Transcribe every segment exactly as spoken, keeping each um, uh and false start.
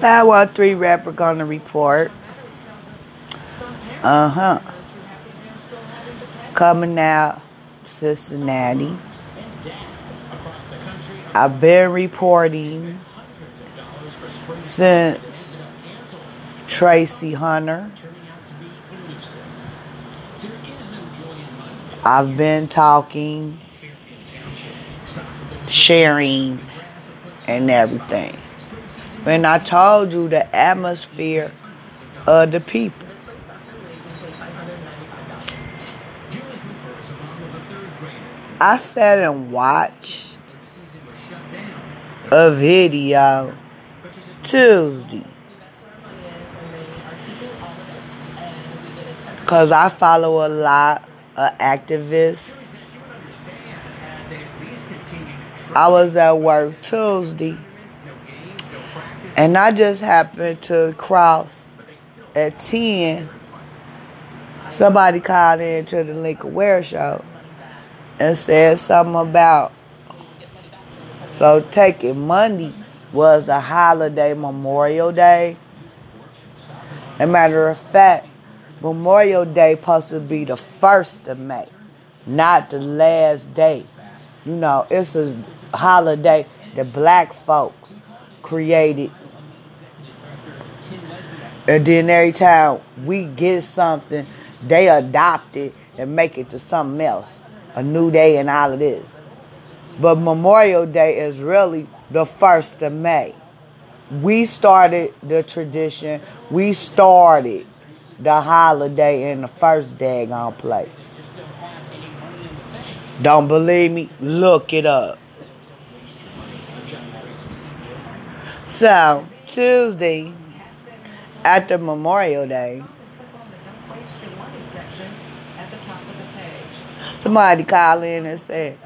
Bow Wow three rapper gonna report. Uh huh. Coming out, Cincinnati. I've been reporting since Tracy Hunter. I've been talking, sharing, and everything. And I told you the atmosphere of the people. I sat and watched a video Tuesday, because I follow a lot of activists. I was at work Tuesday, and I just happened to cross at ten. Somebody called in to the Lincoln Ware Show and said something about, so take it, Monday was the holiday, Memorial Day. As a matter of fact, Memorial Day supposed to be the first of May, not the last day. You know, it's a holiday that black folks created. And then every time we get something, they adopt it and make it to something else, a new day and all of this. But Memorial Day is really the first of May. We started the tradition. We started the holiday in the first daggone place. Don't believe me? Look it up. So, Tuesday, after Memorial Day, somebody called in and said,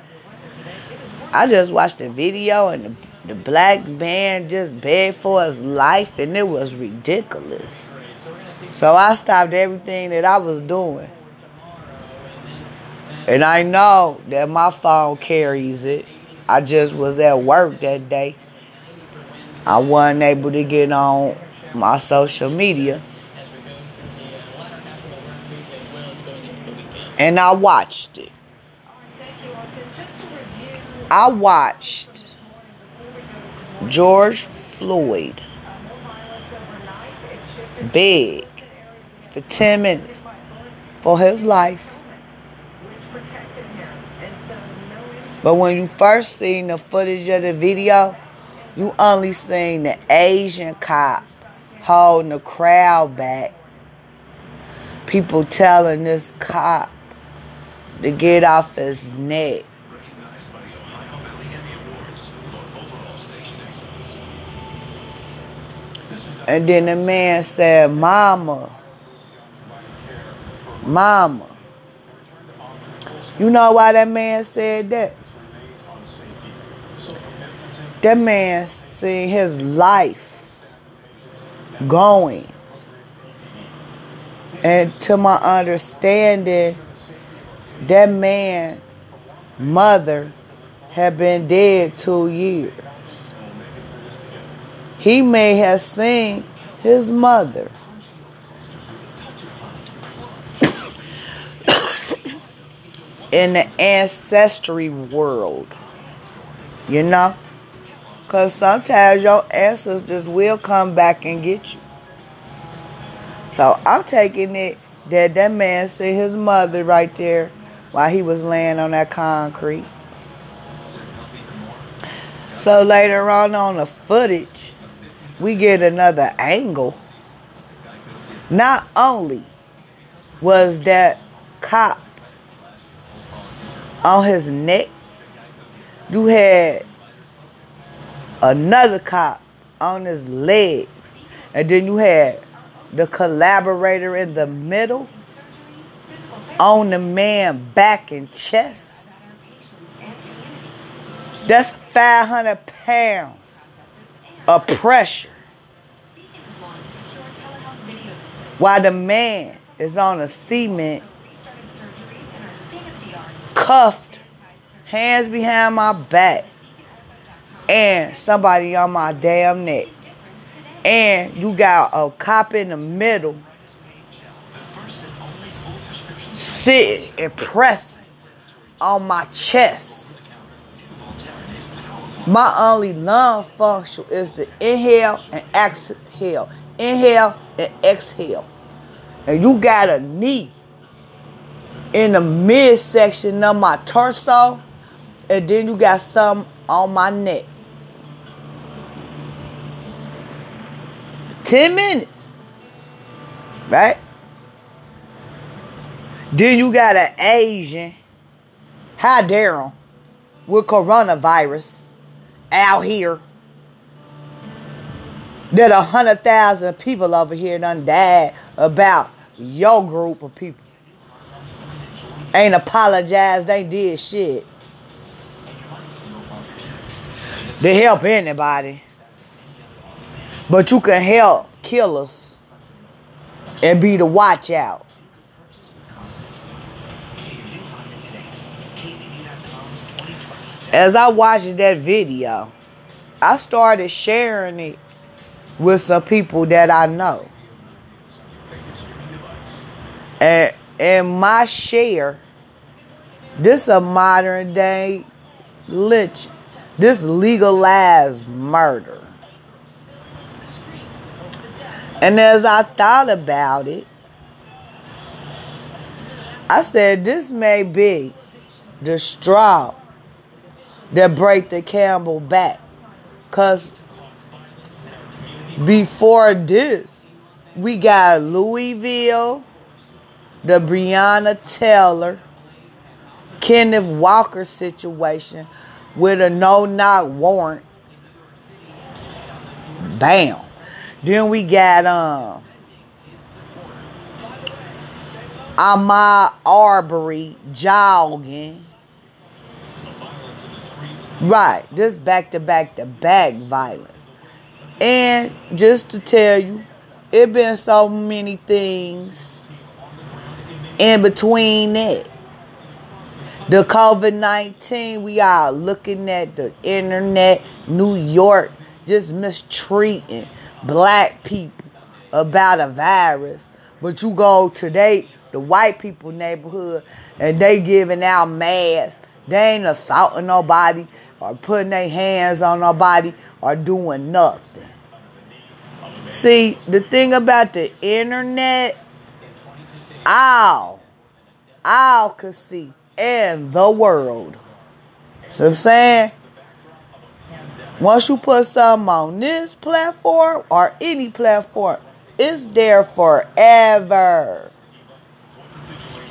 I just watched the video and the, the black man just begged for his life and it was ridiculous. So I stopped everything that I was doing. And I know that my phone carries it. I just was at work that day. I wasn't able to get on my social media. And I watched it. I watched George Floyd beg for ten minutes for his life. But when you first seen the footage of the video, you only seen the Asian cop holding the crowd back. People telling this cop to get off his neck. And then the man said, Mama, Mama. You know why that man said that? That man seen his life going. And to my understanding, that man's mother had been dead two years. He may have seen his mother. In the ancestry world. You know? Because sometimes your ancestors will come back and get you. So I'm taking it that that man seen his mother right there while he was laying on that concrete. So later on on the footage, we get another angle. Not only was that cop on his neck, you had another cop on his legs. And then you had the collaborator in the middle on the man back and chest. That's five hundred pounds of pressure while the man is on a cement, cuffed, hands behind my back, and somebody on my damn neck. And you got a cop in the middle sitting and pressing on my chest. My only lung function is to inhale and exhale. Inhale and exhale. And you got a knee in the midsection of my torso. And then you got something on my neck. Ten minutes. Right? Then you got an Asian. How dare him. With coronavirus. Out here. That a hundred thousand people over here done died about your group of people. Ain't apologized. They did shit. They help anybody. But you can help killers and be the watch out. As I watched that video, I started sharing it with some people that I know. And, and my share, this a modern day lynch. This legalized murder. And as I thought about it, I said this may be the straw that break the camel back. Because before this, we got Louisville, the Brianna Taylor, Kenneth Walker situation with a no-knock warrant. Bam. Then we got um, Ahmaud Arbery jogging. Right. This back-to-back-to-back violence. And just to tell you, it been so many things in between it. The COVID nineteen, we are looking at the internet, New York, just mistreating black people about a virus. But you go today, the white people neighborhood, and they giving out masks. They ain't assaulting nobody or putting their hands on nobody or doing nothing. See, the thing about the internet, all, all could see. And the world. See what I'm saying? Once you put something on this platform or any platform, it's there forever.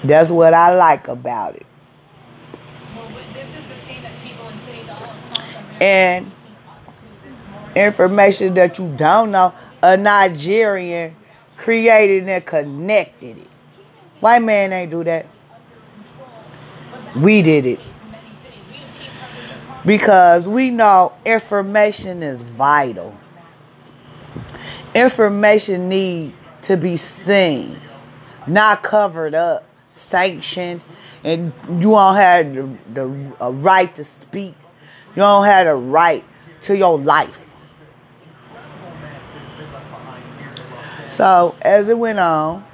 That's what I like about it. And information that you don't know, a Nigerian created and connected it. White man ain't do that. We did it. Because we know information is vital. Information need to be seen, not covered up, sanctioned, and you don't have the, the a right to speak. You don't have the right to your life. So, as it went on,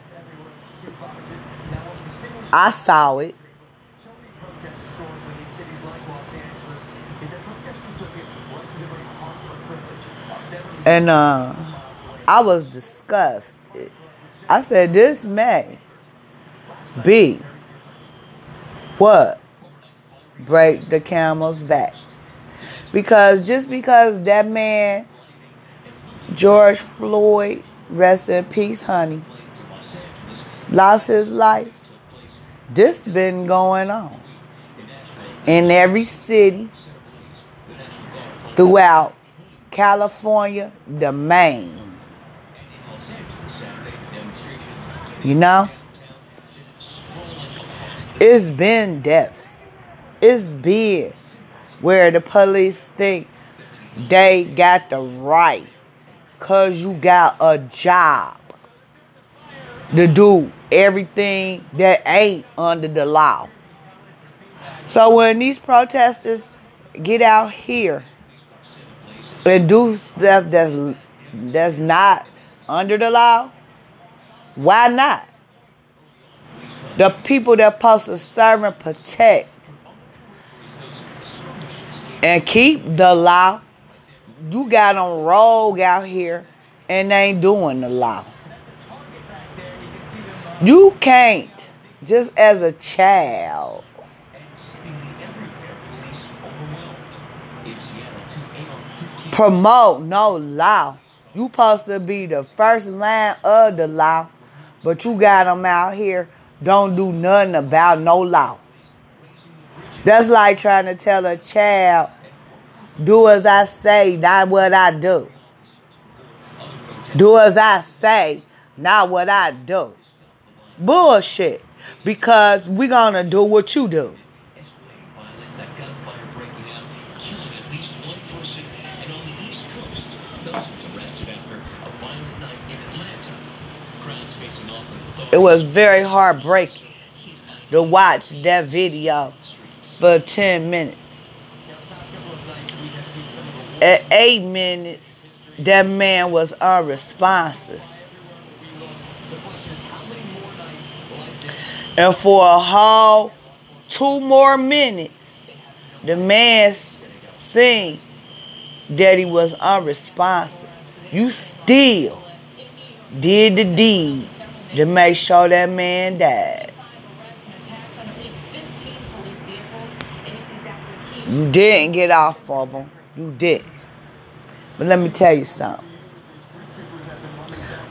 I saw it. And uh, I was disgusted. I said, this may be what break the camel's back. Because just because that man, George Floyd, rest in peace, honey, lost his life, this been going on in every city throughout California, the Maine. You know? It's been deaths. It's been where the police think they got the right because you got a job to do everything that ain't under the law. So when these protesters get out here and do stuff that's that's not under the law, why not? The people that supposed to serve and protect and keep the law, you got on rogue out here and they ain't doing the law. You can't, just as a child, promote no law. You supposed to be the first line of the law, but you got them out here, don't do nothing about no law. That's like trying to tell a child, do as I say, not what I do. Do as I say, not what I do. Bullshit, because we gonna do what you do. It was very heartbreaking to watch that video for ten minutes. At eight minutes, that man was unresponsive. And for a whole two more minutes, the man seen that he was unresponsive. You still did the deed to make sure that man died. You didn't get off of him. You didn't. But let me tell you something.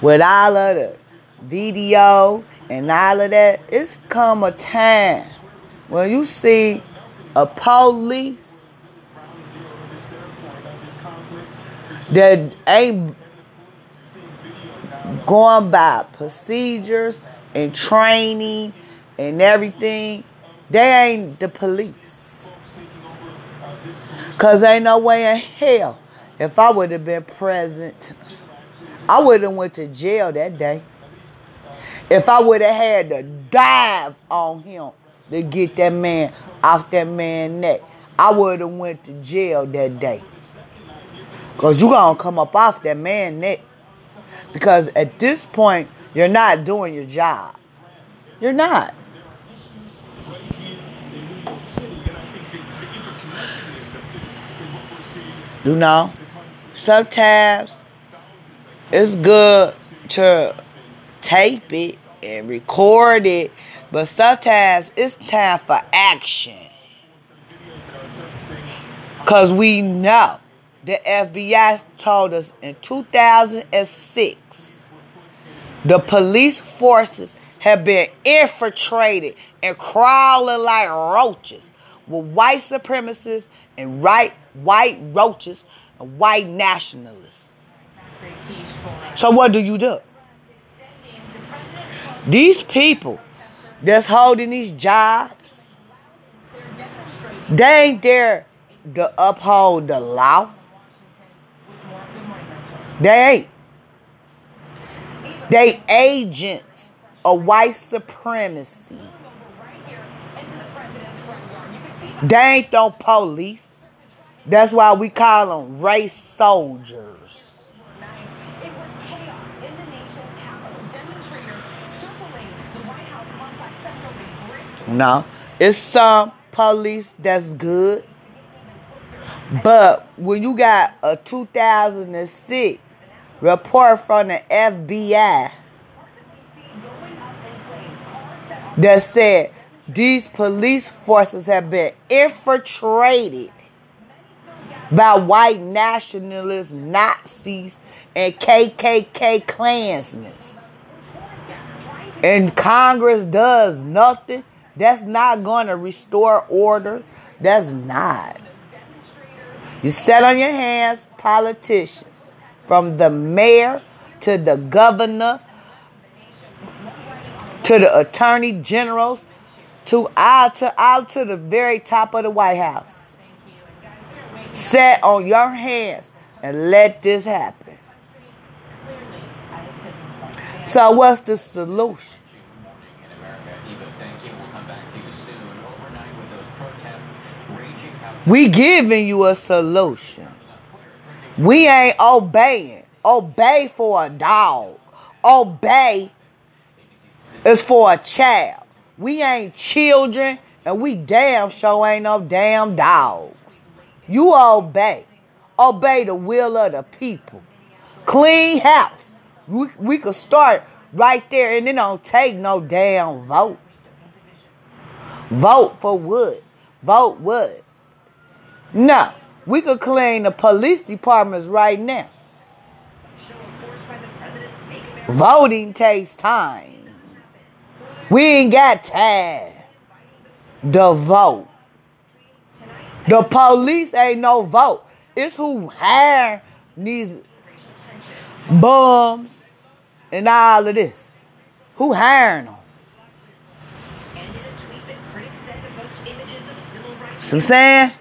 With all of the video and all of that, it's come a time when you see a police that ain't going by procedures and training and everything. They ain't the police. Because ain't no way in hell, if I would have been present, I would have went to jail that day. If I would have had to dive on him to get that man off that man's neck, I would have went to jail that day. Because you're going to come up off that man's neck. Because at this point, you're not doing your job. You're not. You know, sometimes it's good to tape it and record it, but sometimes it's time for action. Because we know the F B I told us in two thousand six the police forces have been infiltrated and crawling like roaches with white supremacists and right white roaches and white nationalists. So what do you do? These people that's holding these jobs, they ain't there to uphold the law. They ain't. They agents of white supremacy. They ain't no police. That's why we call them race soldiers. No, it's some police that's good. But when you got a two thousand six report from the F B I that said these police forces have been infiltrated by white nationalists, Nazis, and K K K Klansmen. And Congress does nothing. That's not going to restore order. That's not. You sit on your hands, politicians, from the mayor to the governor to the attorney generals to out to out to the very top of the White House. Sit on your hands and let this happen. So what's the solution? We giving you a solution. We ain't obeying. Obey for a dog. Obey is for a child. We ain't children, and we damn sure ain't no damn dogs. You obey. Obey the will of the people. Clean house. We, we could start right there, and it don't take no damn vote. Vote for what? Vote what? No. We could clean the police departments right now. Voting takes time. We ain't got time to vote. The police ain't no vote. It's who hire these bums and all of this. Who hiring them? See what I'm saying?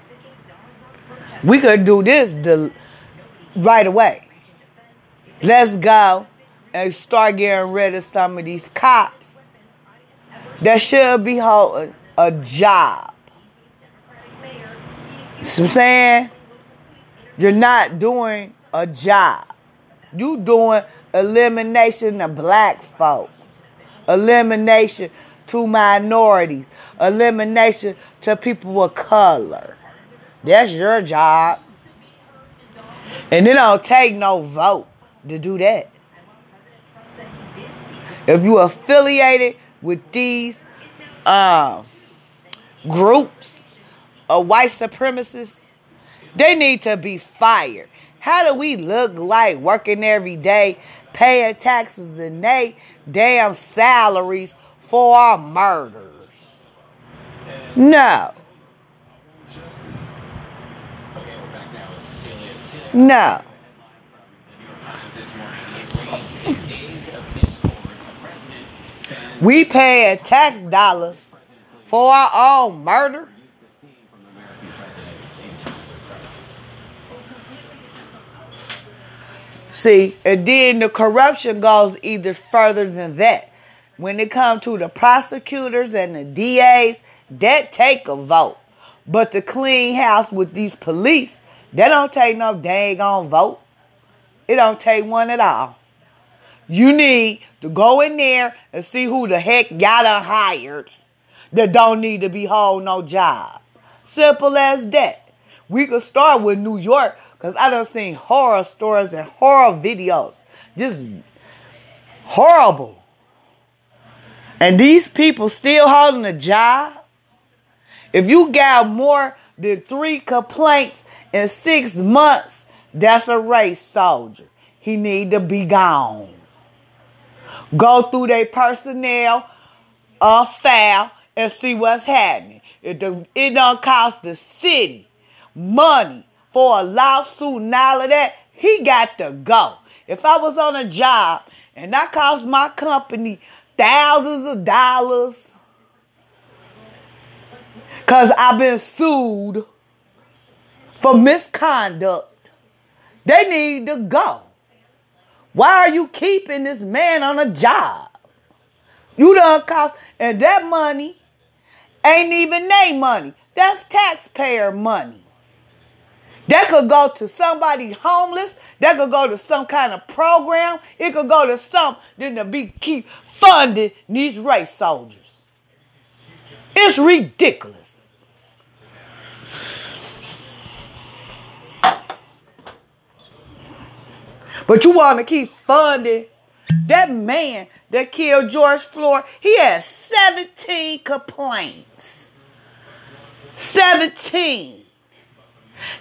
We could do this del- right away. Let's go and start getting rid of some of these cops that should be holding a job. See what I'm saying? You're not doing a job. You doing elimination of black folks. Elimination to minorities. Elimination to people of color. That's your job. And it don't take no vote to do that. If you affiliated with these uh, groups of white supremacists, they need to be fired. How do we look like working every day, paying taxes and they damn salaries for our murders? No. No. We paying tax dollars for our own murder? See, and then the corruption goes either further than that. When it comes to the prosecutors and the D As, that take a vote. But the clean house with these police, that don't take no dang on vote. It don't take one at all. You need to go in there and see who the heck y'all done hired that don't need to be holding no job. Simple as that. We could start with New York. Because I done seen horror stories and horror videos. Just horrible. And these people still holding a job? If you got more than three complaints in six months, that's a race soldier. He need to be gone. Go through their personnel uh, file and see what's happening. It, it done cost the city money for a lawsuit and all of that. He got to go. If I was on a job and I cost my company thousands of dollars because I've been sued for misconduct, they need to go. Why are you keeping this man on a job? You done cost, and that money ain't even their money. That's taxpayer money. That could go to somebody homeless. That could go to some kind of program. It could go to something to be keep funding these race soldiers. It's ridiculous. But you want to keep funding that man that killed George Floyd. He had seventeen complaints. seventeen.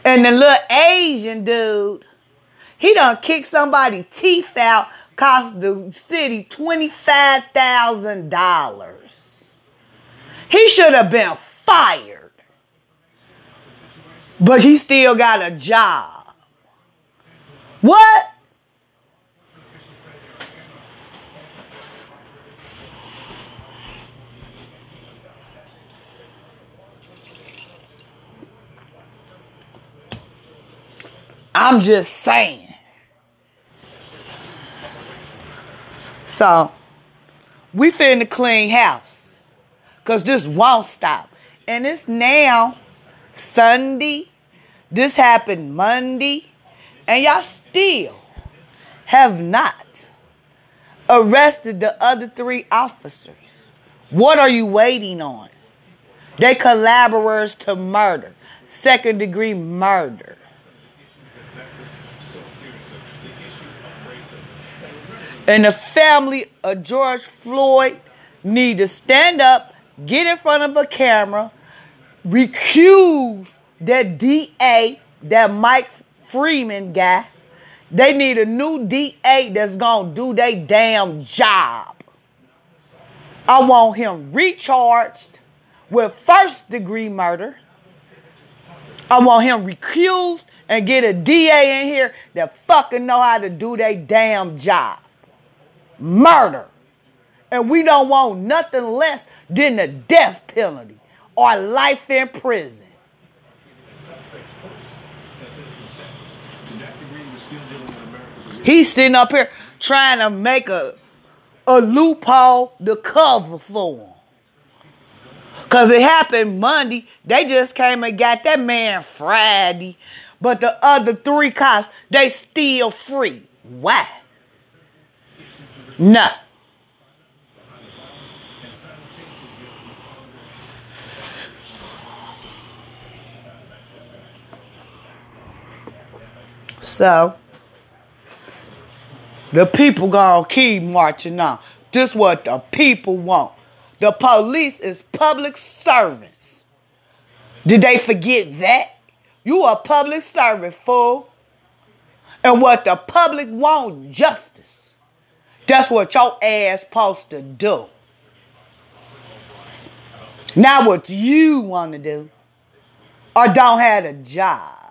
And the little Asian dude, he done kicked somebody's teeth out, cost the city twenty-five thousand dollars. He should have been fired. But he still got a job. What? I'm just saying. So, we finna clean house. Because this won't stop. And it's now Sunday. This happened Monday. And y'all still have not arrested the other three officers. What are you waiting on? They collaborators to murder. Second degree murder. And the family of George Floyd need to stand up, get in front of a camera, recuse that D A, that Mike Freeman guy. They need a new D A that's going to do their damn job. I want him recharged with first degree murder. I want him recused and get a D A in here that fucking know how to do their damn job. Murder. And we don't want nothing less than the death penalty or life in prison. He's sitting up here trying to make a, a loophole to cover for him. Because it happened Monday. They just came and got that man Friday. But the other three cops, they still free. Why? No. So, the people gonna keep marching on. This is what the people want. The police is public servants. Did they forget that? You a public servant, fool. And what the public want, justice. That's what your ass supposed to do. Not what you want to do. Or don't have a job.